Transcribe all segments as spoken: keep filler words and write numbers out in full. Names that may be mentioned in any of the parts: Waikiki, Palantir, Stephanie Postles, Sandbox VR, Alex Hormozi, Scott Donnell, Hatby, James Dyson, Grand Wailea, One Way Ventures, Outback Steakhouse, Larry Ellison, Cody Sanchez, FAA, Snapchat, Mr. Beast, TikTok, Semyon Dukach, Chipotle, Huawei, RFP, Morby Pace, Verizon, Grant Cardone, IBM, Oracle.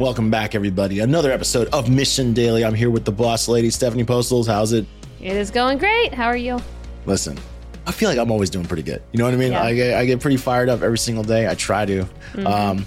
Welcome back, everybody. Another episode of Mission Daily. I'm here with the boss lady, Stephanie Postles. How's it? It is going great. How are you? Listen, I feel like I'm always doing pretty good. You know what I mean? Yeah. I, get, I get pretty fired up every single day. I try to. Mm-hmm. Um,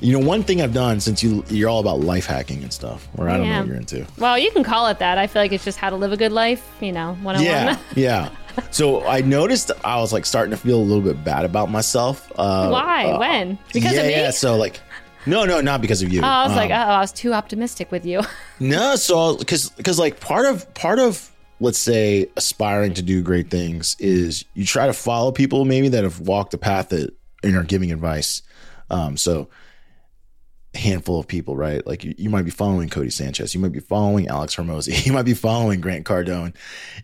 you know, one thing I've done since you, you're all about life hacking and stuff, or I don't yeah. know what you're into. Well, you can call it that. I feel like it's just how to live a good life, you know, one oh one. Yeah, yeah. So I noticed I was like starting to feel a little bit bad about myself. Uh, Why? Uh, when? Because yeah, of me? Yeah, so like, no, no, not because of you. Oh, I was um, like, oh, I was too optimistic with you. No, so because because like part of part of, let's say, aspiring to do great things is you try to follow people maybe that have walked the path that and are giving advice. Um, so a handful of people, right? Like you, you might be following Cody Sanchez. You might be following Alex Hormozi. You might be following Grant Cardone.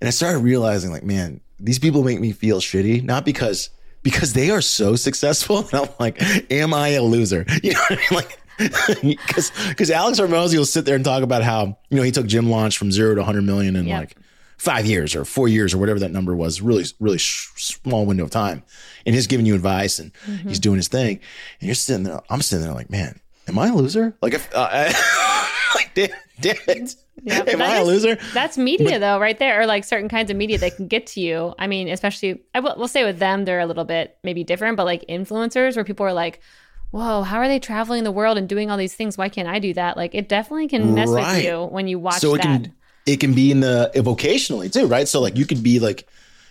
And I started realizing like, man, these people make me feel shitty, not because because they are so successful. And I'm like, am I a loser? You know what I mean? Like, because because Alex Hormozi will sit there and talk about how, you know, he took Gym Launch from zero to one hundred million in yep. like five years or four years or whatever that number was, really, really sh- small window of time. And he's giving you advice and mm-hmm. he's doing his thing. And you're sitting there, I'm sitting there like, man, am I a loser? Like, if, uh, I, like damn, damn it. Yep. Am I a loser? That's media, but, though, right there, or like certain kinds of media that can get to you. I mean, especially, I will we'll say with them, they're a little bit maybe different, but like influencers where people are like, whoa, how are they traveling the world and doing all these things? Why can't I do that? Like, it definitely can mess right. with you when you watch so that. Can, It can be in the vocationally too, right? So like you could be like,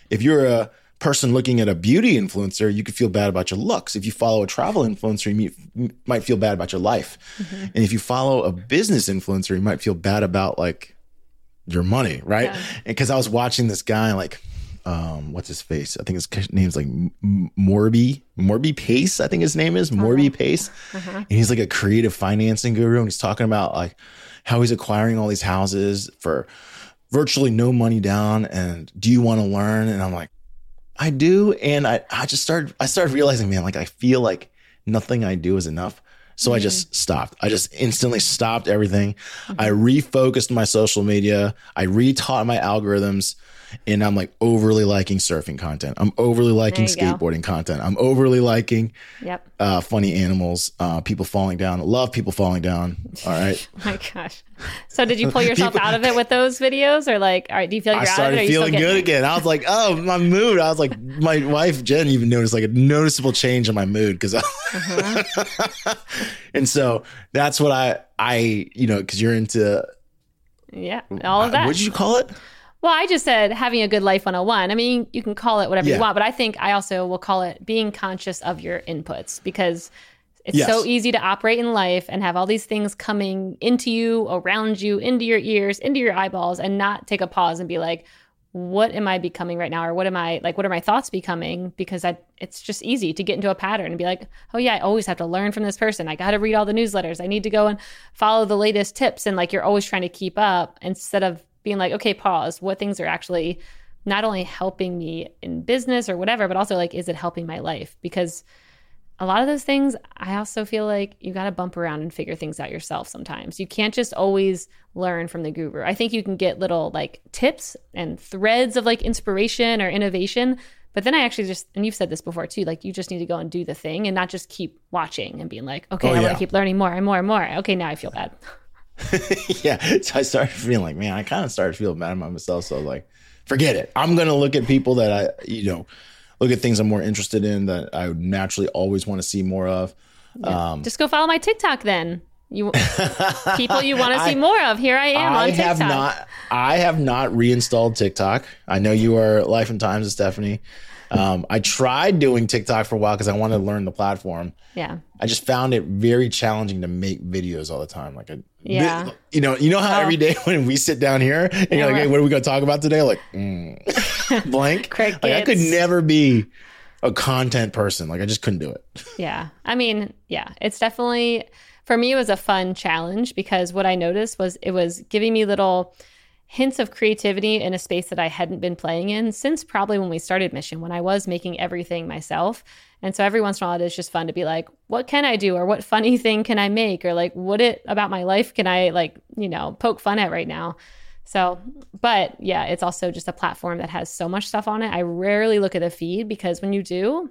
if you're a person looking at a beauty influencer, you could feel bad about your looks. If you follow a travel influencer, you might feel bad about your life. Mm-hmm. And if you follow a business influencer, you might feel bad about like your money, right? Yeah. And cause I was watching this guy like, um, what's his face? I think his name's like Morby, Morby Pace, I think his name is uh-huh. Morby Pace. Uh-huh. And he's like a creative financing guru. And he's talking about like, how he's acquiring all these houses for virtually no money down. And do you want to learn? And I'm like, I do. And I, I just started, I started realizing, man, like I feel like nothing I do is enough. So mm-hmm. I just stopped. I just instantly stopped everything. Mm-hmm. I refocused my social media. I retaught my algorithms. And I'm like overly liking surfing content. I'm overly liking skateboarding go. content. I'm overly liking yep. uh, funny animals, uh, people falling down. I love people falling down. All right. Oh my gosh. So did you pull yourself people, out of it with those videos, or like, all right, do you feel like you're I started out of it, or feeling good again? I was like, oh, my mood. I was like, my wife, Jen, even noticed like a noticeable change in my mood because I uh-huh. and so that's what I, I, you know, because you're into. Yeah. All of that. What did you call it? Well, I just said having a good life one oh one. I mean, you can call it whatever yeah. you want, but I think I also will call it being conscious of your inputs, because it's yes. so easy to operate in life and have all these things coming into you, around you, into your ears, into your eyeballs, and not take a pause and be like, what am I becoming right now? Or what am I like, what are my thoughts becoming? Because I, it's just easy to get into a pattern and be like, oh yeah, I always have to learn from this person. I got to read all the newsletters. I need to go and follow the latest tips. And like, you're always trying to keep up instead of being like, okay, pause, what things are actually not only helping me in business or whatever, but also like, is it helping my life? Because a lot of those things, I also feel like you got to bump around and figure things out yourself sometimes. You can't just always learn from the guru. I think you can get little like tips and threads of like inspiration or innovation, but then I actually just, and you've said this before too, like you just need to go and do the thing and not just keep watching and being like, okay, oh, I yeah. want to keep learning more and more and more. Okay, now I feel bad. yeah. So I started feeling like, man, I kind of started feeling bad about myself. So I was like, forget it. I'm going to look at people that I, you know, look at things I'm more interested in that I would naturally always want to see more of. Yeah. Um, Just go follow my TikTok then. You people you want to see I, more of. Here I am I on TikTok. Have not, I have not reinstalled TikTok. I know you are Life and Times of Stephanie. Um, I tried doing TikTok for a while because I wanted to learn the platform. Yeah. I just found it very challenging to make videos all the time. Like, I, yeah. you know, you know how oh. every day when we sit down here and yeah, you're like, right. hey, what are we going to talk about today? Like, mm. blank. Crickets. Like, I could never be a content person. Like, I just couldn't do it. Yeah. I mean, yeah, it's definitely, for me, it was a fun challenge because what I noticed was it was giving me little hints of creativity in a space that I hadn't been playing in since probably when we started Mission, when I was making everything myself. And so every once in a while, it is just fun to be like, what can I do? Or what funny thing can I make? Or like, what it about my life can I like, you know, poke fun at right now? So, but yeah, it's also just a platform that has so much stuff on it. I rarely look at the feed because when you do,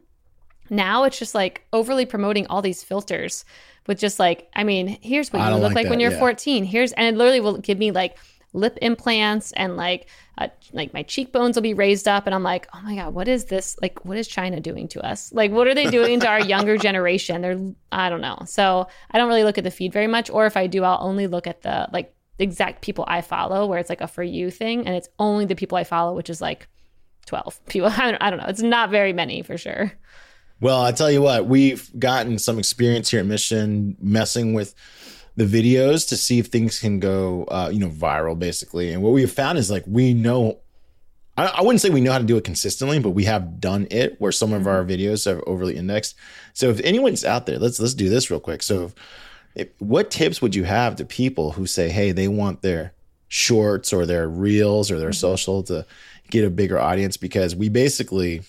Now it's just like overly promoting all these filters with just like, I mean, here's what you look like, like that, when you're yeah. fourteen. Here's, and it literally will give me like lip implants and like, uh, like my cheekbones will be raised up. And I'm like, oh my God, what is this? Like, what is China doing to us? Like, what are they doing to our younger generation? They're, I don't know. So I don't really look at the feed very much. Or if I do, I'll only look at the like exact people I follow, where it's like a for you thing. And it's only the people I follow, which is like twelve people. I don't, I don't know. It's not very many for sure. Well, I tell you what, we've gotten some experience here at Mission messing with the videos to see if things can go, uh, you know, viral basically. And what we've found is like, we know, I, I wouldn't say we know how to do it consistently, but we have done it where some of our videos are overly indexed. So if anyone's out there, let's, let's do this real quick. So if, what tips would you have to people who say, hey, they want their shorts or their reels or their mm-hmm. social to get a bigger audience? Because we basically...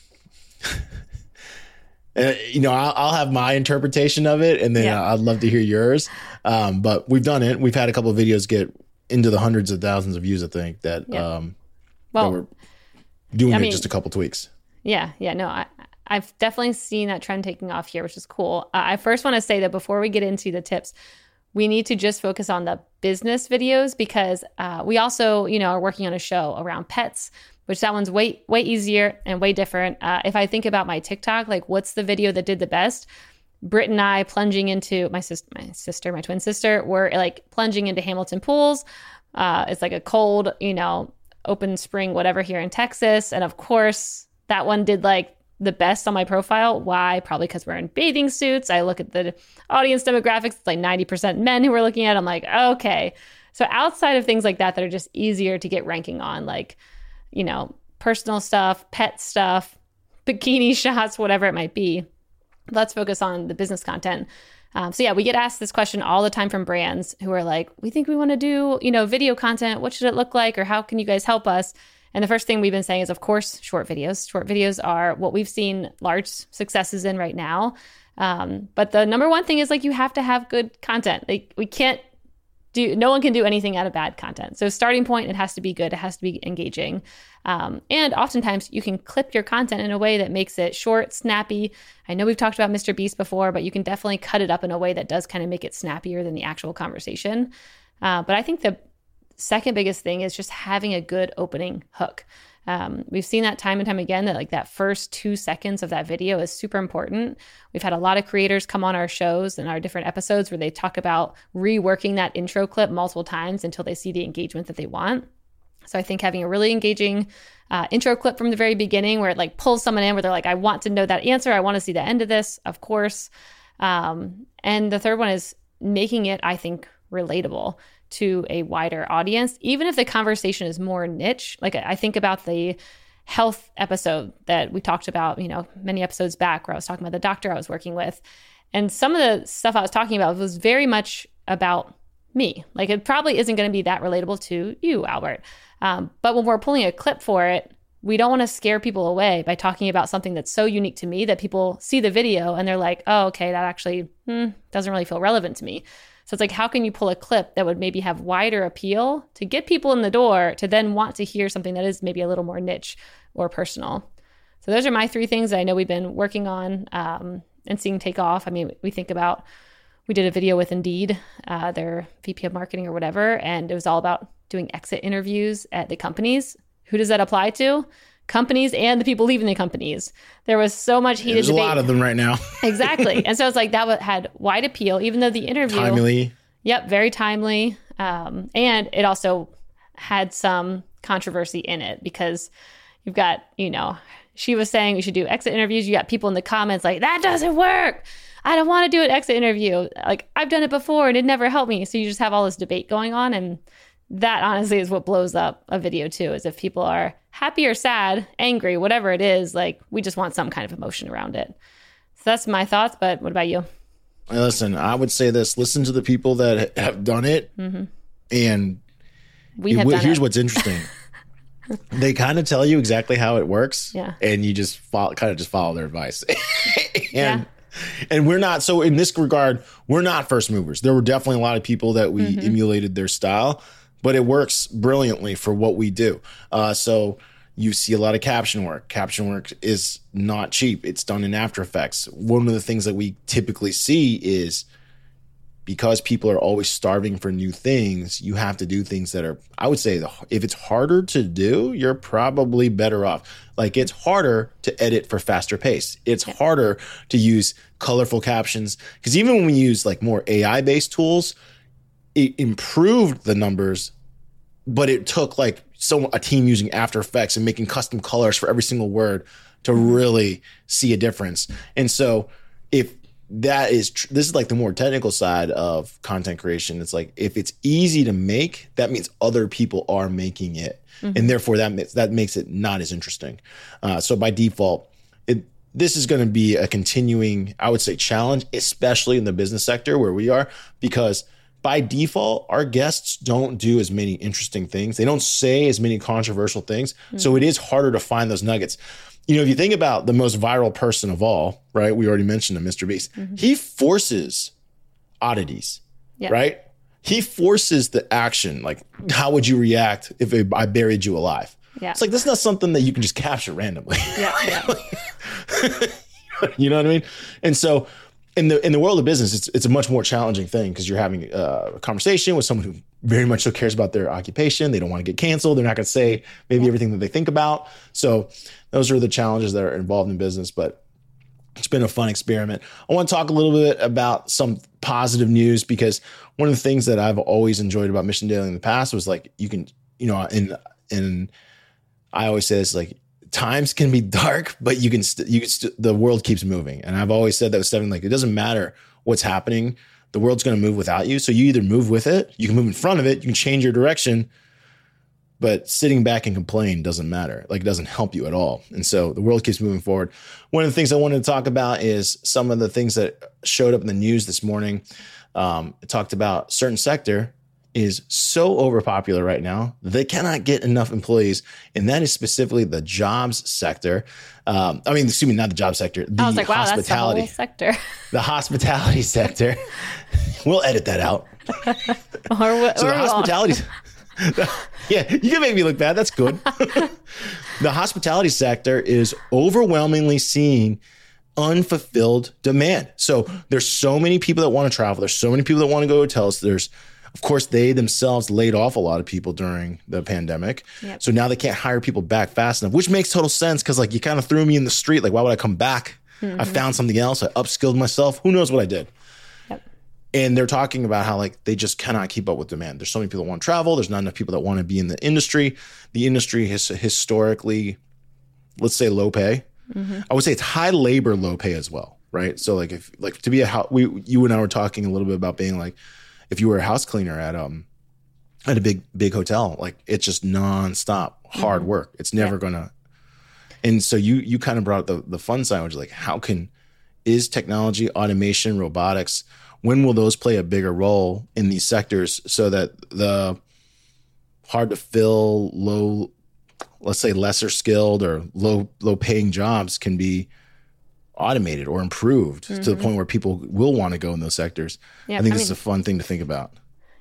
Uh, you know, I'll, I'll have my interpretation of it, and then yeah. I'd love to hear yours. Um, but we've done it. We've had a couple of videos get into the hundreds of thousands of views, I think, that, yeah. um, well, that were doing I it mean, just a couple tweaks. Yeah, yeah, no, I, I've definitely seen that trend taking off here, which is cool. Uh, I first want to say that before we get into the tips, we need to just focus on the business videos because uh, we also, you know, are working on a show around pets, which that one's way, way easier and way different. Uh, if I think about my TikTok, like what's the video that did the best? Britt and I plunging into my sister, my sister, my twin sister, were like plunging into Hamilton pools. Uh, it's like a cold, you know, open spring, whatever here in Texas. And of course that one did like the best on my profile. Why? Probably because we're in bathing suits. I look at the audience demographics, it's like ninety percent men who we're looking at. I'm like, okay. So outside of things like that, that are just easier to get ranking on, like, you know, personal stuff, pet stuff, bikini shots, whatever it might be. Let's focus on the business content. Um, so yeah, we get asked this question all the time from brands who are like, we think we want to do, you know, video content. What should it look like? Or how can you guys help us? And the first thing we've been saying is, of course, short videos. Short videos are what we've seen large successes in right now. Um, but the number one thing is like, you have to have good content. Like we can't Do, no one can do anything out of bad content. So starting point, it has to be good. It has to be engaging. Um, and oftentimes you can clip your content in a way that makes it short, snappy. I know we've talked about Mister Beast before, but you can definitely cut it up in a way that does kind of make it snappier than the actual conversation. Uh, but I think the second biggest thing is just having a good opening hook. Um, we've seen that time and time again, that like that first two seconds of that video is super important. We've had a lot of creators come on our shows and our different episodes where they talk about reworking that intro clip multiple times until they see the engagement that they want. So I think having a really engaging uh, intro clip from the very beginning where it like pulls someone in, where they're like, I want to know that answer. I want to see the end of this, of course. Um, and the third one is making it, I think, relatable to a wider audience, even if the conversation is more niche. Like I think about the health episode that we talked about, you know, many episodes back, where I was talking about the doctor I was working with. And some of the stuff I was talking about was very much about me. Like it probably isn't going to be that relatable to you, Albert. Um, but when we're pulling a clip for it, we don't want to scare people away by talking about something that's so unique to me that people see the video and they're like, oh, okay, that actually hmm, doesn't really feel relevant to me. So it's like, how can you pull a clip that would maybe have wider appeal to get people in the door to then want to hear something that is maybe a little more niche or personal? So those are my three things that I know we've been working on um, and seeing take off. I mean, we think about, we did a video with Indeed, uh, their V P of marketing or whatever, and it was all about doing exit interviews at the companies. Who does that apply to? Companies and the people leaving the companies. There was so much heated debate. There's a lot of them right now. Exactly. And so it's like that had wide appeal, even though the interview. Timely. Yep, very timely. Um, and it also had some controversy in it because you've got, you know, she was saying we should do exit interviews. You got people in the comments like, that doesn't work. I don't want to do an exit interview. Like, I've done it before and it never helped me. So you just have all this debate going on. And that honestly is what blows up a video too, is if people are happy or sad, angry, whatever it is, like we just want some kind of emotion around it. So that's my thoughts, but what about you? Listen, I would say this, listen to the people that have done it. Mm-hmm. And we have it, done here's it. What's interesting. They kind of tell you exactly how it works. Yeah. And you just follow, kind of just follow their advice. and yeah. And we're not, so in this regard, we're not first movers. There were definitely a lot of people that we mm-hmm. emulated their style. But it works brilliantly for what we do. Uh, so you see a lot of caption work. Caption work is not cheap. It's done in After Effects. One of the things that we typically see is because people are always starving for new things, you have to do things that are, I would say, if it's harder to do, you're probably better off. Like, it's harder to edit for faster pace. It's yeah. harder to use colorful captions. Because even when we use like more A I-based tools, it improved the numbers, but it took like so a team using After Effects and making custom colors for every single word to really see a difference. And so if that is, tr- this is like the more technical side of content creation. It's like, if it's easy to make, that means other people are making it. Mm-hmm. And therefore that makes, that makes it not as interesting. Uh, so by default, it, this is going to be a continuing, I would say, challenge, especially in the business sector where we are, because by default, our guests don't do as many interesting things. They don't say as many controversial things. Mm-hmm. So it is harder to find those nuggets. You know, if you think about the most viral person of all, right? We already mentioned him, Mister Beast. Mm-hmm. He forces oddities, yeah. right? He forces the action. Like, how would you react if I buried you alive? Yeah. It's like, that's not something that you can just capture randomly. Yeah, yeah. You know what I mean? And so, In the in the world of business, it's it's a much more challenging thing because you're having uh, a conversation with someone who very much so cares about their occupation. They don't want to get canceled. They're not going to say maybe yeah. everything that they think about. So those are the challenges that are involved in business. But it's been a fun experiment. I want to talk a little bit about some positive news, because one of the things that I've always enjoyed about Mission Daily in the past was like, you can, you know, and and I always say this, like, times can be dark, but you can, st- you can st- the world keeps moving. And I've always said that with Stephanie, like, it doesn't matter what's happening. The world's going to move without you. So you either move with it, you can move in front of it, you can change your direction, but sitting back and complain doesn't matter. Like, it doesn't help you at all. And so the world keeps moving forward. One of the things I wanted to talk about is some of the things that showed up in the news this morning. Um, it talked about certain sector is so overpopular right now. They cannot get enough employees. And that is specifically the jobs sector. Um, I mean, excuse me, not the job sector. The I was like, wow, hospitality that's the whole sector. The hospitality sector. We'll edit that out. or we, so or the hospitality. The, yeah, you can make me look bad. That's good. The hospitality sector is overwhelmingly seeing unfulfilled demand. So there's so many people that want to travel. There's so many people that want to go to hotels. There's Of course, they themselves laid off a lot of people during the pandemic. Yep. So now they can't hire people back fast enough, which makes total sense because, like, you kind of threw me in the street. Like, why would I come back? Mm-hmm. I found something else. I upskilled myself. Who knows what I did? Yep. And they're talking about how, like, they just cannot keep up with demand. There's so many people that want to travel. There's not enough people that want to be in the industry. The industry has historically, let's say, low pay. Mm-hmm. I would say it's high labor, low pay as well, right? So, like, if like to be a we you and I were talking a little bit about being like, if you were a house cleaner at um at a big big hotel, like, it's just nonstop hard mm-hmm. work. It's never yeah. gonna. And so you you kind of brought up the the fun side, which is like, how can is technology, automation, robotics, when will those play a bigger role in these sectors so that the hard to fill, low, let's say lesser skilled or low low paying jobs can be automated or improved mm-hmm. to the point where people will want to go in those sectors. Yeah, I think this I mean, is a fun thing to think about.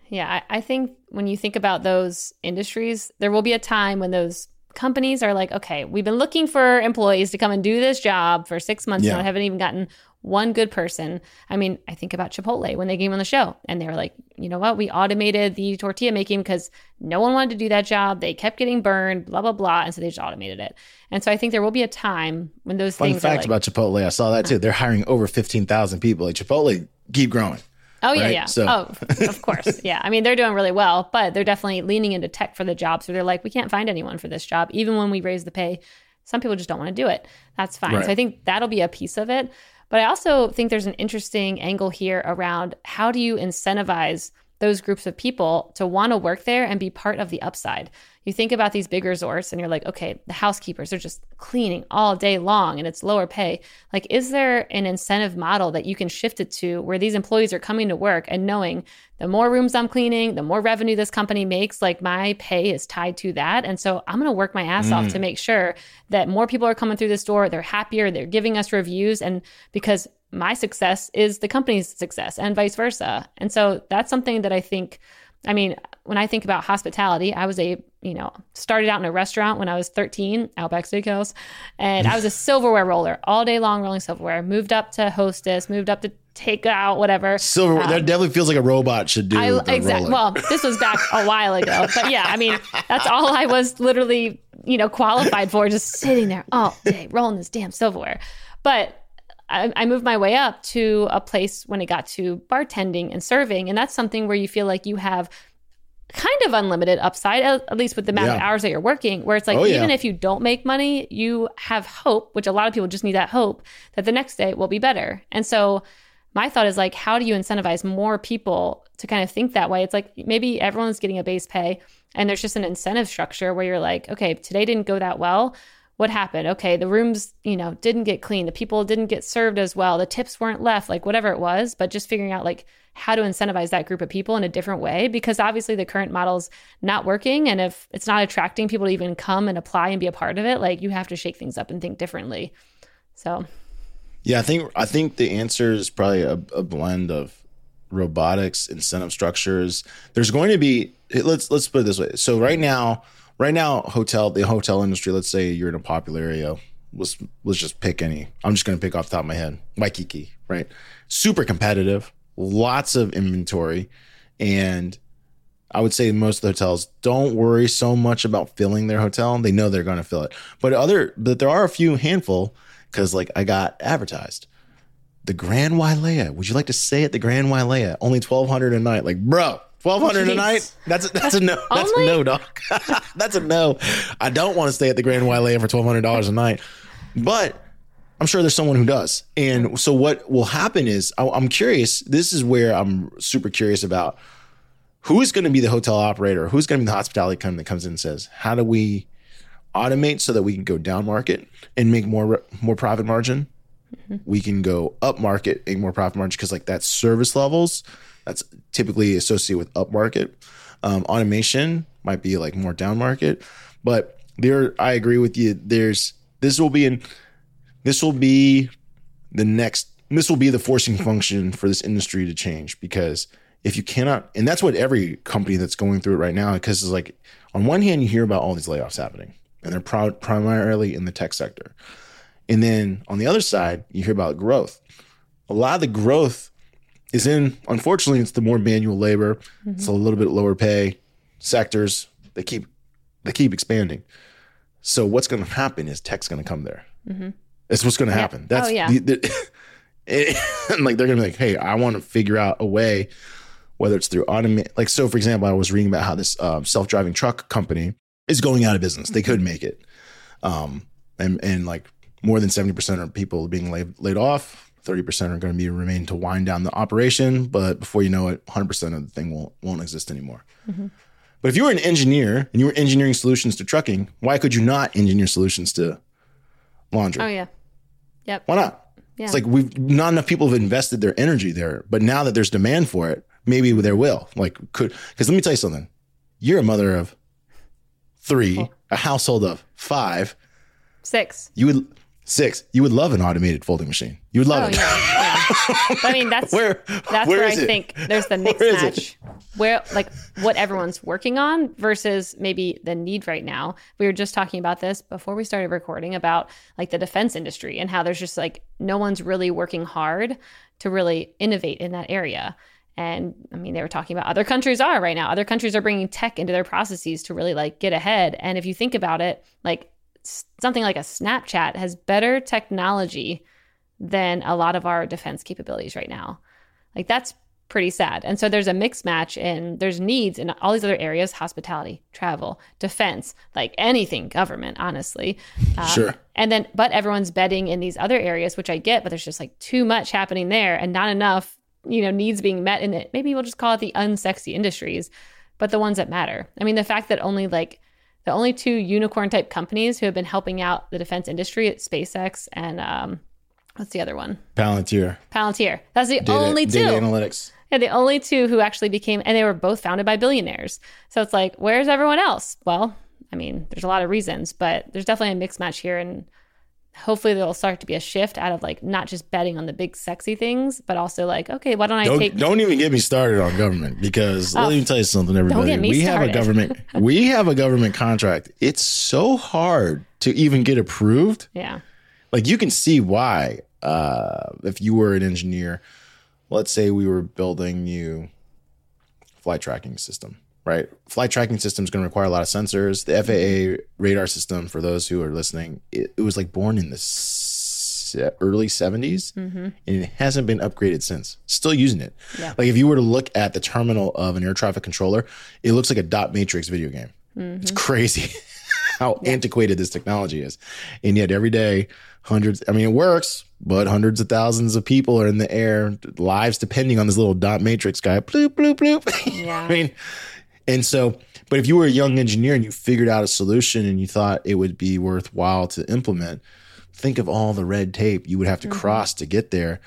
Yeah, I, I think when you think about those industries, there will be a time when those companies are like, okay, we've been looking for employees to come and do this job for six months yeah. now. I haven't even gotten one good person. I mean, I think about Chipotle when they came on the show and they were like, you know what? We automated the tortilla making because no one wanted to do that job. They kept getting burned, blah, blah, blah. And so they just automated it. And so I think there will be a time when those Fun things Fun fact are like, about Chipotle, I saw that too. They're hiring over fifteen thousand people. Like, Chipotle keep growing. Oh, yeah, right? yeah. So. Oh, of course. Yeah. I mean, they're doing really well, but they're definitely leaning into tech for the jobs where they're like, we can't find anyone for this job. Even when we raise the pay, some people just don't want to do it. That's fine. Right. So I think that'll be a piece of it. But I also think there's an interesting angle here around how do you incentivize those groups of people to want to work there and be part of the upside. You think about these big resorts and you're like, okay, the housekeepers are just cleaning all day long and it's lower pay. Like, is there an incentive model that you can shift it to where these employees are coming to work and knowing the more rooms I'm cleaning, the more revenue this company makes, like, my pay is tied to that. And so I'm going to work my ass mm. off to make sure that more people are coming through this door. They're happier. They're giving us reviews. And because my success is the company's success and vice versa. And so that's something that I think I mean, when I think about hospitality, I was a, you know, started out in a restaurant when I was thirteen, Outback Steakhouse, and I was a silverware roller all day long, rolling silverware. Moved up to hostess, moved up to takeout, whatever. Silverware, um, that definitely feels like a robot should do. Exactly. Well, this was back a while ago, but yeah, I mean, that's all I was literally, you know, qualified for, just sitting there all day rolling this damn silverware. But I, I moved my way up to a place when it got to bartending and serving, and that's something where you feel like you have kind of unlimited upside, at least with the amount yeah. of hours that you're working, where it's like, oh, even yeah. if you don't make money, you have hope, which a lot of people just need that hope that the next day will be better. And so my thought is like, how do you incentivize more people to kind of think that way? It's like, maybe everyone's getting a base pay and there's just an incentive structure where you're like, okay, today didn't go that well. What happened? Okay, the rooms, you know, didn't get clean. The people didn't get served as well. The tips weren't left, like whatever it was, but just figuring out like how to incentivize that group of people in a different way, because obviously the current model's not working. And if it's not attracting people to even come and apply and be a part of it, like you have to shake things up and think differently. So. Yeah, I think, I think the answer is probably a, a blend of robotics, incentive structures. There's going to be, let's, let's put it this way. So right now, Right now, hotel the hotel industry, let's say you're in a popular area. Let's, let's just pick any. I'm just going to pick off the top of my head. Waikiki, right? Super competitive, lots of inventory. And I would say most of the hotels don't worry so much about filling their hotel. They know they're going to fill it. But other, but there are a few handful, because like I got advertised. The Grand Wailea. Would you like to stay at the Grand Wailea? Only twelve hundred dollars a night. Like, bro. twelve hundred oh, a night? That's a, that's a no. That's Only? a no, doc. That's a no. I don't want to stay at the Grand Wailea for twelve hundred dollars a night. But I'm sure there's someone who does. And so what will happen is, I, I'm curious. This is where I'm super curious about who is going to be the hotel operator, who's going to be the hospitality company that comes in and says, how do we automate so that we can go down market and make more more profit margin? Mm-hmm. We can go up market and more profit margin, because like that's service levels. That's typically associated with upmarket. Um, automation might be like more downmarket, but there, I agree with you. There's this will be in this will be the next. This will be the forcing function for this industry to change, because if you cannot, and that's what every company that's going through it right now, because it's like on one hand you hear about all these layoffs happening, and they're pro- primarily in the tech sector, and then on the other side you hear about growth. A lot of the growth is in, unfortunately, it's the more manual labor. Mm-hmm. It's a little bit lower pay sectors. They keep they keep expanding. So what's going to happen is tech's going to come there. Mm-hmm. That's what's going to yeah. happen. That's oh, yeah. the, the, it, like they're going to be like, hey, I want to figure out a way, whether it's through automate. Like, so for example, I was reading about how this um, self-driving truck company is going out of business. Mm-hmm. They could make it, um, and and like more than seventy percent of people being laid, laid off. thirty percent are going to be remain to wind down the operation, but before you know it, one hundred percent of the thing won't, won't exist anymore. Mm-hmm. But if you were an engineer and you were engineering solutions to trucking, why could you not engineer solutions to laundry? Oh, yeah. Yep. Why not? Yeah. It's like we've not enough people have invested their energy there, but now that there's demand for it, maybe there will. Like, could, because let me tell you something. You're a mother of three, cool. a household of five. Six. You would... Six, you would love an automated folding machine. You would love oh, it. Yeah, yeah. I mean, that's where, that's where, where I it? think there's the mix where match where like what everyone's working on versus maybe the need right now. We were just talking about this before we started recording about like the defense industry and how there's just like no one's really working hard to really innovate in that area. And I mean, they were talking about other countries are right now. Other countries are bringing tech into their processes to really like get ahead. And if you think about it, like something like a Snapchat has better technology than a lot of our defense capabilities right now. Like that's pretty sad. And so there's a mixed match and there's needs in all these other areas, hospitality, travel, defense, like anything government, honestly. Um, sure. And then, but everyone's betting in these other areas, which I get, but there's just like too much happening there and not enough, you know, needs being met in it. Maybe we'll just call it the unsexy industries, but the ones that matter. I mean, the fact that only like The only two unicorn type companies who have been helping out the defense industry at SpaceX and um, what's the other one? Palantir. Palantir. That's the data, only two. Data analytics. Yeah, the only two who actually became, and they were both founded by billionaires. So it's like, where's everyone else? Well, I mean, there's a lot of reasons, but there's definitely a mixed match here. And hopefully there'll start to be a shift out of like not just betting on the big sexy things, but also like, okay, why don't I don't, take don't even get me started on government, because oh, let me tell you something, everybody. Don't get me we started. have a government we have a government contract. It's so hard to even get approved. Yeah. Like you can see why uh, if you were an engineer, let's say we were building new flight tracking system, right? Flight tracking system is going to require a lot of sensors. The F A A radar system, for those who are listening, it, it was like born in the se- early seventies, mm-hmm. and it hasn't been upgraded since. Still using it. Yeah. Like if you were to look at the terminal of an air traffic controller, it looks like a dot matrix video game. Mm-hmm. It's crazy how yeah. antiquated this technology is. And yet every day, hundreds, I mean, it works, but hundreds of thousands of people are in the air, lives depending on this little dot matrix guy. Bloop, bloop, bloop. Yeah. I mean, and so, but if you were a young engineer and you figured out a solution and you thought it would be worthwhile to implement, think of all the red tape you would have to mm-hmm. cross to get there.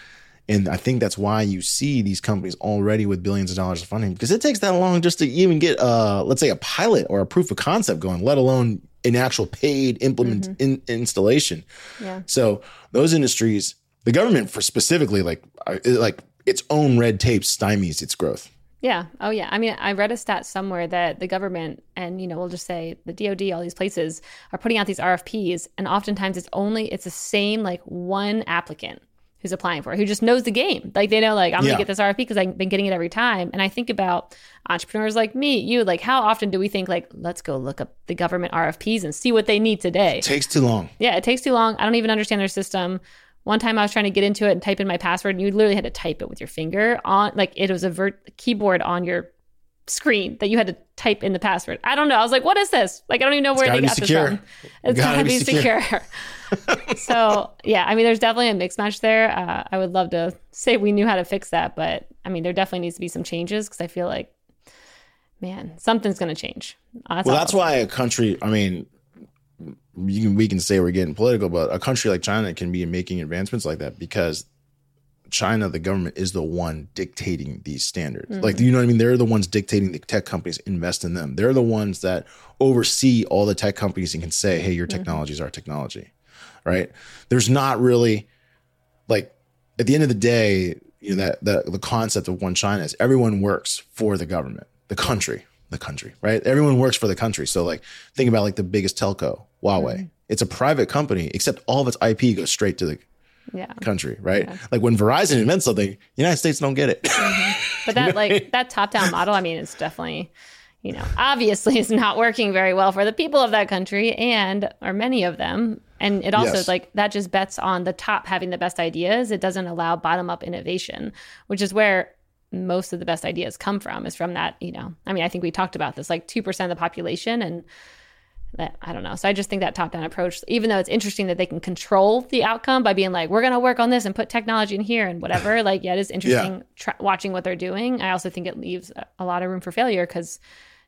And I think that's why you see these companies already with billions of dollars of funding, because it takes that long just to even get, uh, let's say, a pilot or a proof of concept going, let alone an actual paid implement mm-hmm. in, installation. Yeah. So those industries, the government for specifically, like like its own red tape stymies its growth. Yeah. Oh, yeah. I mean, I read a stat somewhere that the government and, you know, we'll just say the D O D, all these places are putting out these R F Ps. And oftentimes it's only it's the same like one applicant who's applying for it, who just knows the game. Like they know, like, I'm yeah. gonna get this R F P because I've been getting it every time. And I think about entrepreneurs like me, you, like how often do we think like, let's go look up the government R F Ps and see what they need today? It takes too long. Yeah, it takes too long. I don't even understand their system. One time I was trying to get into it and type in my password, and you literally had to type it with your finger on, like it was a vert- keyboard on your screen that you had to type in the password. I don't know. I was like, what is this? Like, I don't even know where they got this from. It's gotta be secure. So yeah, I mean, there's definitely a mix match there. Uh, I would love to say we knew how to fix that, but I mean, there definitely needs to be some changes because I feel like, man, something's going to change. Oh, that's well, that's why a country, I mean, you can, we can say we're getting political, but a country like China can be making advancements like that because China, the government, is the one dictating these standards. Mm-hmm. Like, you know what I mean? They're the ones dictating the tech companies invest in them. They're the ones that oversee all the tech companies and can say, hey, your technology is mm-hmm. our technology. Right. There's not really, like, at the end of the day, you know, that, that the concept of one China is everyone works for the government, the country, the country, right? Everyone works for the country. So like, think about like the biggest telco, Huawei. Mm-hmm. It's a private company, except all of its I P goes straight to the yeah. country, right? Yeah. Like when Verizon invents something, the United States don't get it. Mm-hmm. But that, like, that top-down model, I mean, it's definitely, you know, obviously it's not working very well for the people of that country and or many of them. And it also yes. like that just bets on the top having the best ideas. It doesn't allow bottom up innovation, which is where most of the best ideas come from, is from that, you know, I mean, I think we talked about this, like two percent of the population, and that, I don't know. So I just think that top down approach, even though it's interesting that they can control the outcome by being like, we're going to work on this and put technology in here and whatever. Like, yeah, it is interesting yeah. tra- watching what they're doing. I also think it leaves a lot of room for failure because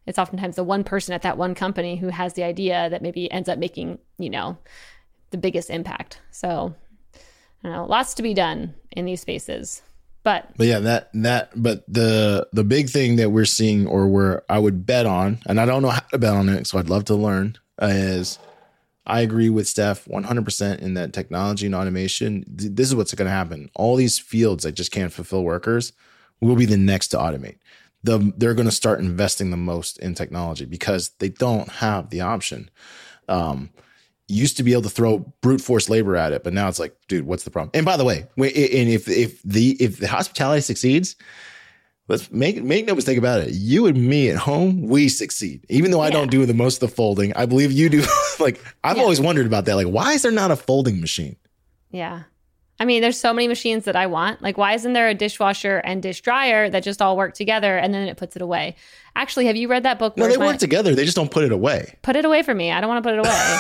it's oftentimes the one person at that one company who has the idea that maybe ends up making, you know, the biggest impact. So I don't know, lots to be done in these spaces, but but yeah, that that but the the big thing that we're seeing, or where I would bet on, and I don't know how to bet on it, so I'd love to learn, uh, is I agree with Steph one hundred percent in that technology and automation. Th- this is what's going to happen. All these fields that just can't fulfill workers will be the next to automate. The they're going to start investing the most in technology because they don't have the option. Um, used to be able to throw brute force labor at it, but now it's like, dude, what's the problem? And by the way, and if if the if the hospitality succeeds, let's make make no mistake about it, you and me at home, we succeed. Even though I yeah. don't do the most of the folding, I believe you do. Like, I've yeah. always wondered about that. Like, why is there not a folding machine? Yeah. I mean, there's so many machines that I want. Like, why isn't there a dishwasher and dish dryer that just all work together and then it puts it away? Actually, have you read that book? No, they my... work together. They just don't put it away. Put it away for me. I don't want to put it away.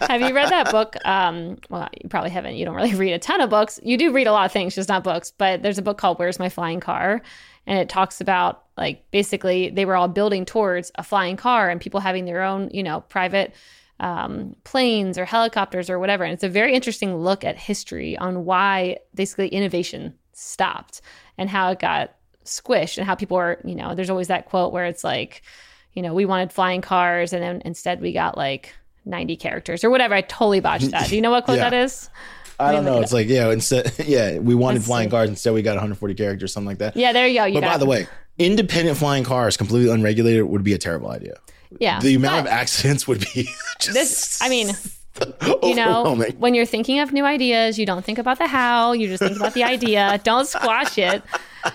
Have you read that book? Um, well, you probably haven't. You don't really read a ton of books. You do read a lot of things, just not books. But there's a book called Where's My Flying Car? And it talks about, like, basically they were all building towards a flying car and people having their own, you know, private um, planes or helicopters or whatever. And it's a very interesting look at history on why basically innovation stopped and how it got squished and how people are, you know, there's always that quote where it's like, you know, we wanted flying cars and then instead we got like ninety characters or whatever. I totally botched that. Do you know what quote yeah. that is? I don't know. It's like, yeah, instead, yeah, we wanted Let's flying see. cars. Instead, we got one hundred forty characters, something like that. Yeah, there you go. You but by it. the way, independent flying cars, completely unregulated, would be a terrible idea. Yeah. The amount of accidents would be just this. I mean, you know, when you're thinking of new ideas, you don't think about the how, you just think about the idea. Don't squash it.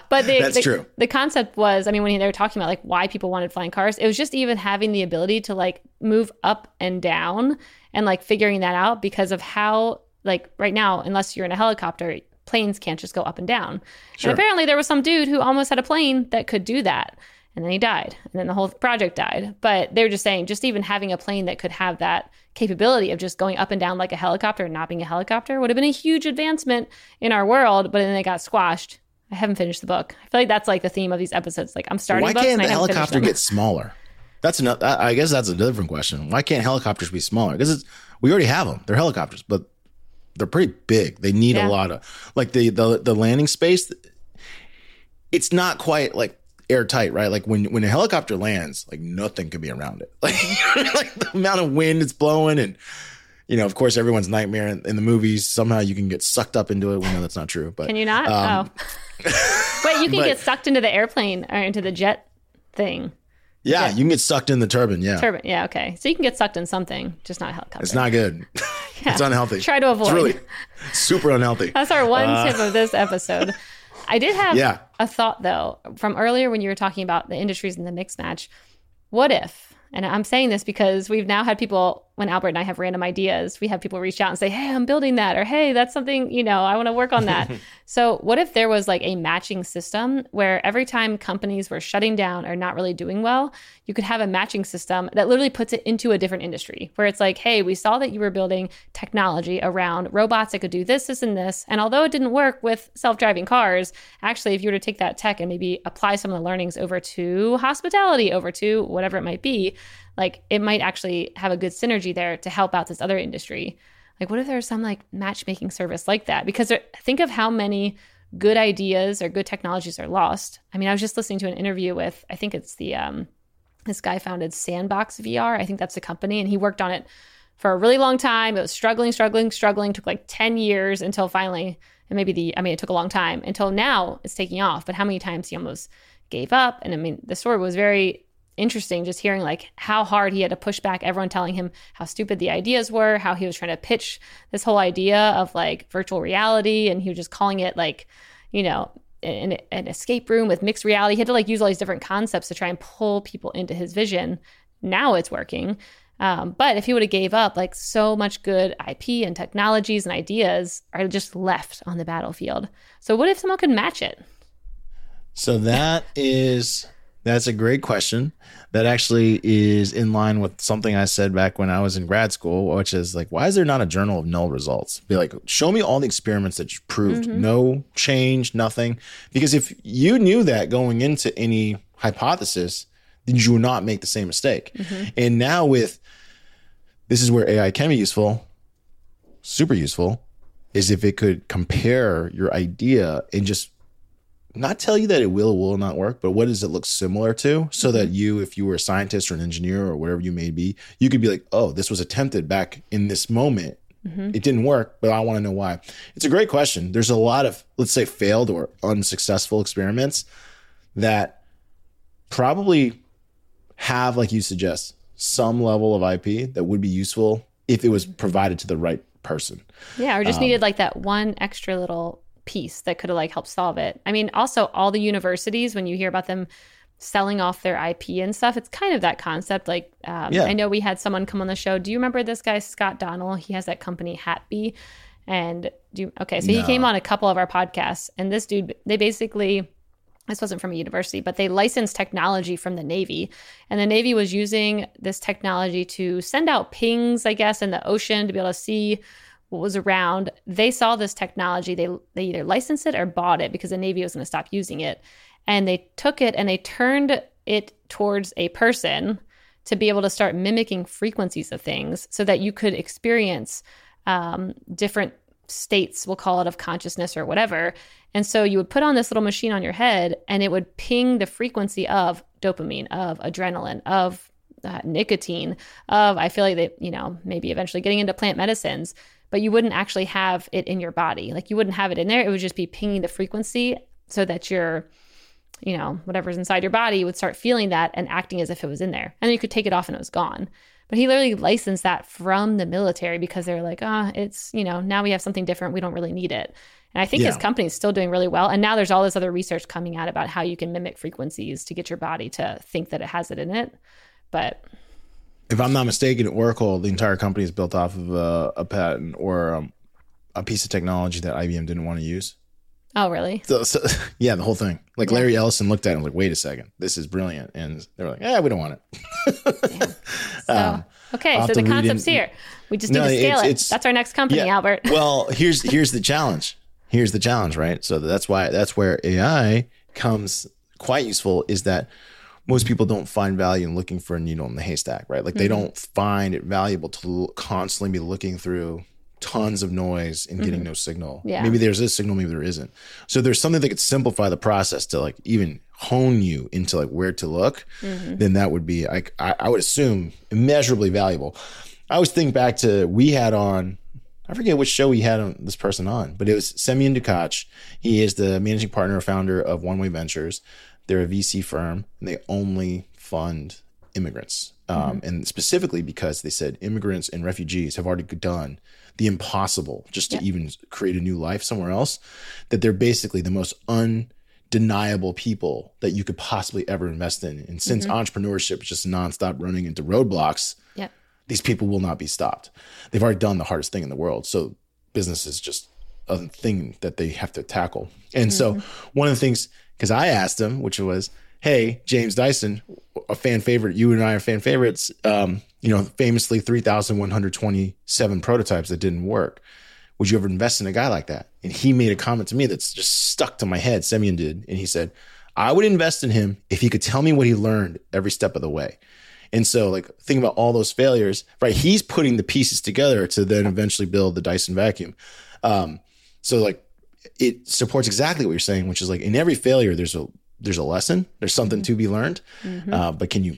But the, That's the, true. the concept was, I mean, when they were talking about like why people wanted flying cars, it was just even having the ability to like move up and down and like figuring that out because of how, like right now, unless you're in a helicopter, planes can't just go up and down. Sure. And apparently there was some dude who almost had a plane that could do that. And then he died. And then the whole project died. But they were just saying, just even having a plane that could have that capability of just going up and down like a helicopter and not being a helicopter would have been a huge advancement in our world. But then it got squashed. I haven't finished the book. I feel like that's like the theme of these episodes. Like I'm starting Why books can't and the I helicopter get smaller? That's another, I guess that's a different question. Why can't helicopters be smaller? Because it's, we already have them. They're helicopters, but they're pretty big. They need yeah. a lot of, like the, the the landing space. It's not quite like airtight, right? Like when when a helicopter lands, like nothing could be around it. Like, like the amount of wind it's blowing, and you know, of course, everyone's nightmare in, in the movies. Somehow you can get sucked up into it. We know that's not true, but can you not? Um, oh, wait, you can but, get sucked into the airplane or into the jet thing. Yeah, yeah, you can get sucked in the turbine. Yeah, turbine. Yeah, okay. So you can get sucked in something, just not a helicopter. It's not good. Yeah. It's unhealthy. Try to avoid. It's really super unhealthy. That's our one uh, tip of this episode. I did have yeah. a thought though from earlier when you were talking about the industries and the mix match. What if? And I'm saying this because we've now had people, when Albert and I have random ideas, we have people reach out and say, hey, I'm building that, or hey, that's something, you know, I want to work on that. So what if there was like a matching system where every time companies were shutting down or not really doing well, you could have a matching system that literally puts it into a different industry where it's like, hey, we saw that you were building technology around robots that could do this, this, and this. And although it didn't work with self-driving cars, actually, if you were to take that tech and maybe apply some of the learnings over to hospitality, over to whatever it might be, like it might actually have a good synergy there to help out this other industry. Like what if there's some like matchmaking service like that? Because there, think of how many good ideas or good technologies are lost. I mean, I was just listening to an interview with, I think it's the, um, this guy founded Sandbox V R. I think that's the company. And he worked on it for a really long time. It was struggling, struggling, struggling, took like ten years until finally, and maybe the, I mean, it took a long time until now it's taking off, but how many times he almost gave up. And I mean, the story was very interesting, just hearing like how hard he had to push back, everyone telling him how stupid the ideas were, how he was trying to pitch this whole idea of like virtual reality, and he was just calling it like, you know, an, an escape room with mixed reality. He had to like use all these different concepts to try and pull people into his vision. Now it's working. Um, but if he would have gave up, like so much good I P and technologies and ideas are just left on the battlefield. So what if someone could match it? So that is... That's a great question. That actually is in line with something I said back when I was in grad school, which is like, why is there not a journal of null results? Be like, show me all the experiments that you proved, mm-hmm. no change, nothing. Because if you knew that going into any hypothesis, then you would not make the same mistake. Mm-hmm. And now with, this is where A I can be useful, super useful, is if it could compare your idea and just not tell you that it will or will not work, but what does it look similar to? So that you, if you were a scientist or an engineer or whatever you may be, you could be like, oh, this was attempted back in this moment. Mm-hmm. It didn't work, but I want to know why. It's a great question. There's a lot of, let's say, failed or unsuccessful experiments that probably have, like you suggest, some level of I P that would be useful if it was provided to the right person. Yeah, or just um, needed like that one extra little piece that could have like helped solve it. I mean, also all the universities, when you hear about them selling off their I P and stuff, it's kind of that concept. Like, um, yeah. I know we had someone come on the show. Do you remember this guy, Scott Donnell? He has that company Hatby. And do you, okay. So no. He came on a couple of our podcasts, and this dude, they basically, this wasn't from a university, but they licensed technology from the Navy. And the Navy was using this technology to send out pings, I guess, in the ocean to be able to see what was around. They saw this technology. They they either licensed it or bought it because the Navy was going to stop using it. And they took it and they turned it towards a person to be able to start mimicking frequencies of things so that you could experience um, different states, we'll call it, of consciousness or whatever. And so you would put on this little machine on your head and it would ping the frequency of dopamine, of adrenaline, of uh, nicotine of, I feel like they, you know, maybe eventually getting into plant medicines, but you wouldn't actually have it in your body. Like you wouldn't have it in there. It would just be pinging the frequency so that your, you know, whatever's inside your body would start feeling that and acting as if it was in there. And then you could take it off and it was gone. But he literally licensed that from the military because they were like, oh, it's, you know, now we have something different. We don't really need it. And I think yeah. his company is still doing really well. And now there's all this other research coming out about how you can mimic frequencies to get your body to think that it has it in it. But if I'm not mistaken, Oracle, the entire company is built off of a, a patent or um, a piece of technology that I B M didn't want to use. Oh, really? So, so, yeah, the whole thing. Like yeah. Larry Ellison looked at it and was like, wait a second, this is brilliant. And they were like, yeah, we don't want it. so, um, okay, so the concept's in. Here. We just no, need to scale it's, it. It's, that's our next company, yeah, Albert. well, here's here's the challenge. Here's the challenge, right? So that's why that's where A I comes quite useful, is that most people don't find value in looking for a needle in the haystack, right? Like mm-hmm. they don't find it valuable to constantly be looking through tons of noise and getting mm-hmm. no signal. Yeah. Maybe there's a signal, maybe there isn't. So there's something that could simplify the process to like even hone you into like where to look. Mm-hmm. Then that would be, I, I would assume, immeasurably valuable. I always think back to, we had on, I forget which show we had on, this person on, but it was Semyon Dukach. He is the managing partner or founder of One Way Ventures. They're a V C firm and they only fund immigrants. Um, mm-hmm. And specifically because they said immigrants and refugees have already done the impossible just to yep. even create a new life somewhere else, that they're basically the most undeniable people that you could possibly ever invest in. And since mm-hmm. entrepreneurship is just nonstop running into roadblocks, yep. these people will not be stopped. They've already done the hardest thing in the world. So business is just a thing that they have to tackle. And mm-hmm. so one of the things, because I asked them, which was, hey, James Dyson, a fan favorite, you and I are fan favorites, um, you know, famously three thousand one hundred twenty-seven prototypes that didn't work. Would you ever invest in a guy like that? And he made a comment to me that's just stuck to my head, Semyon did. And he said, I would invest in him if he could tell me what he learned every step of the way. And so like, think about all those failures, right? He's putting the pieces together to then eventually build the Dyson vacuum. Um, so like, it supports exactly what you're saying, which is like, in every failure, there's a there's a lesson, there's something to be learned, mm-hmm. uh, but can you,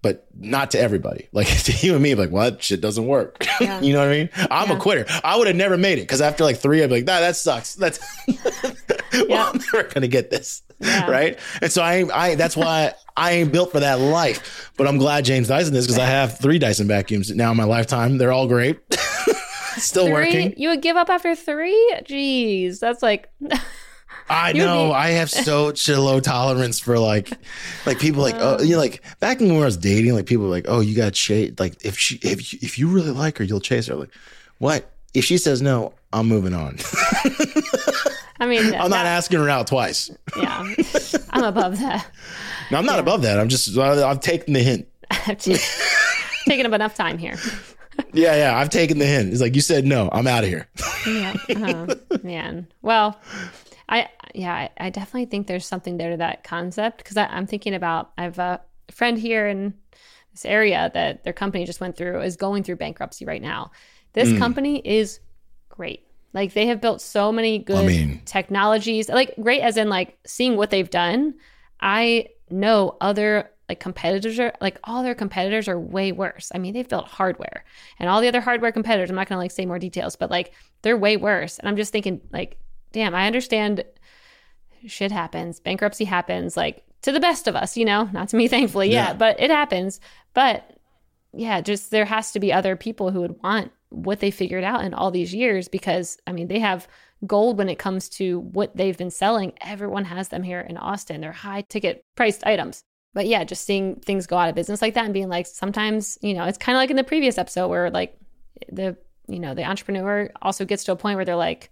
but not to everybody. Like to you and me, like, well, that shit doesn't work. Yeah. You know what I mean? I'm yeah. a quitter. I would have never made it. Cause after like three, I'd be like, nah, that sucks. That's, well, yeah. I'm never going to get this. Yeah. Right. And so I, I, that's why I ain't built for that life, but I'm glad James Dyson is, cause I have three Dyson vacuums now in my lifetime. They're all great. Still three? Working. You would give up after three? Jeez. That's like... I you know. Be- I have such a low tolerance for like, like people like, oh, you know, like back when I was dating, like people were like, oh, you got to chase. Like if she, if you, if you really like her, you'll chase her. Like what? If she says no, I'm moving on. I mean, I'm not that, asking her out twice. Yeah. I'm above that. No, I'm not yeah. above that. I'm just, I've taken the hint. I've taken up enough time here. Yeah, yeah, I've taken the hint. It's like, you said no, I'm out of here. Yeah, uh-huh. Man. Well, I yeah, I, I definitely think there's something there to that concept, because I'm thinking about, I have a friend here in this area that their company just went through, is going through bankruptcy right now. This mm. company is great. Like they have built so many good I mean, technologies, like great as in like seeing what they've done. I know other like competitors are like, all their competitors are way worse. I mean, they've built hardware and all the other hardware competitors, I'm not going to like say more details, but like they're way worse. And I'm just thinking like, damn, I understand shit happens. Bankruptcy happens, like to the best of us, you know, not to me, thankfully. Yeah, yeah, but it happens. But yeah, just there has to be other people who would want what they figured out in all these years, because I mean, they have gold when it comes to what they've been selling. Everyone has them here in Austin. They're high ticket priced items. But yeah, just seeing things go out of business like that and being like, sometimes, you know, it's kind of like in the previous episode where like the, you know, the entrepreneur also gets to a point where they're like,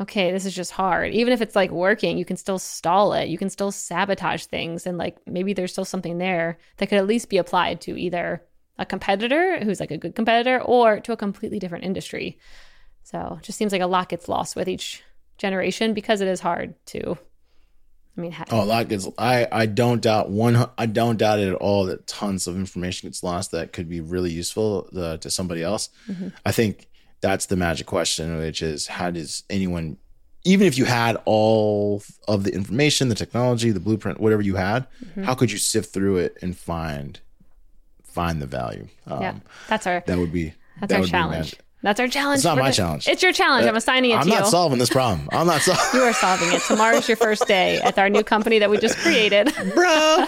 okay, this is just hard. Even if it's like working, you can still stall it. You can still sabotage things. And like, maybe there's still something there that could at least be applied to either a competitor who's like a good competitor or to a completely different industry. So it just seems like a lot gets lost with each generation because it is hard to, I mean, ha- oh, a lot gets, I, I don't doubt one, I don't doubt it at all that tons of information gets lost that could be really useful uh, to somebody else. Mm-hmm. I think that's the magic question, which is how does anyone, even if you had all of the information, the technology, the blueprint, whatever you had, mm-hmm. how could you sift through it and find find the value. Um, yeah, that's our that would be that's that our challenge. That's our challenge. It's not my the, challenge. It's your challenge. Uh, I'm assigning it I'm to you. I'm not solving this problem. I'm not solving You are solving it. Tomorrow's your first day at our new company that we just created. Bro.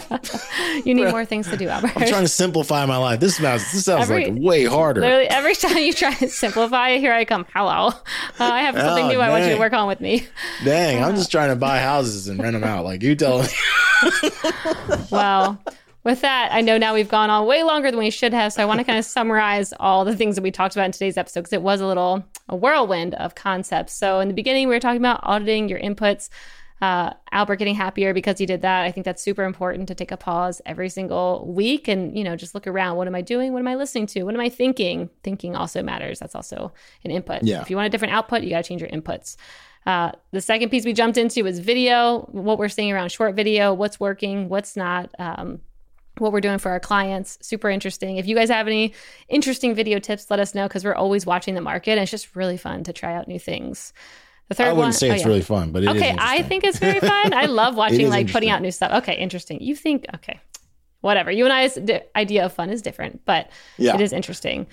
You need Bro. more things to do, Albert. I'm trying to simplify my life. This sounds, this sounds every, like way harder. Literally every time you try to simplify, here I come. Hello. Uh, I have something oh, new dang. I want you to work on with me. Dang. Uh, I'm just trying to buy houses and rent them out. Like you tell me. Well. With that, I know now we've gone on way longer than we should have, so I want to kind of summarize all the things that we talked about in today's episode, because it was a little a whirlwind of concepts. So in the beginning, we were talking about auditing your inputs, uh, Albert getting happier because he did that. I think that's super important to take a pause every single week and, you know, just look around. What am I doing? What am I listening to? What am I thinking? Thinking also matters. That's also an input. Yeah. If you want a different output, you got to change your inputs. Uh, the second piece we jumped into was video, what we're seeing around short video, what's working, what's not. Um, what we're doing for our clients. Super interesting. If you guys have any interesting video tips, let us know, because we're always watching the market and it's just really fun to try out new things. The third I wouldn't one, say it's oh, yeah. really fun, but it okay, is Okay, I think it's very fun. I love watching like putting out new stuff. Okay, interesting. You think, okay, whatever. You and I's di- idea of fun is different, but yeah. it is interesting.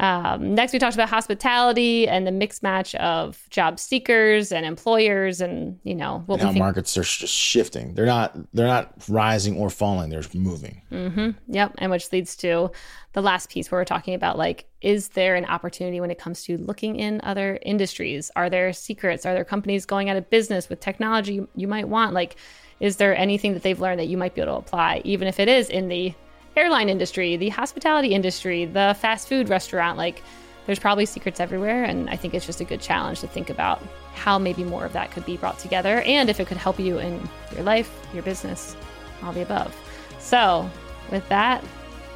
Um, next, we talked about hospitality and the mixed match of job seekers and employers, and you know what and we how think. Markets are just shifting. They're not they're not rising or falling. They're moving. Mm-hmm. Yep, and which leads to the last piece where we're talking about like, is there an opportunity when it comes to looking in other industries? Are there secrets? Are there companies going out of business with technology you, you might want? Like, is there anything that they've learned that you might be able to apply, even if it is in the airline industry, the hospitality industry, the fast food restaurant? Like, there's probably secrets everywhere, and I think it's just a good challenge to think about how maybe more of that could be brought together, and if it could help you in your life, your business, all the above. So with that,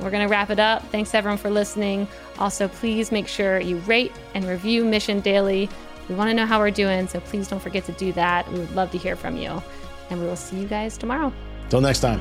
we're going to wrap it up. Thanks everyone for listening. Also, please make sure you rate and review Mission Daily. We want to know how we're doing, so please don't forget to do that. We would love to hear from you, and we will see you guys tomorrow. Till next time.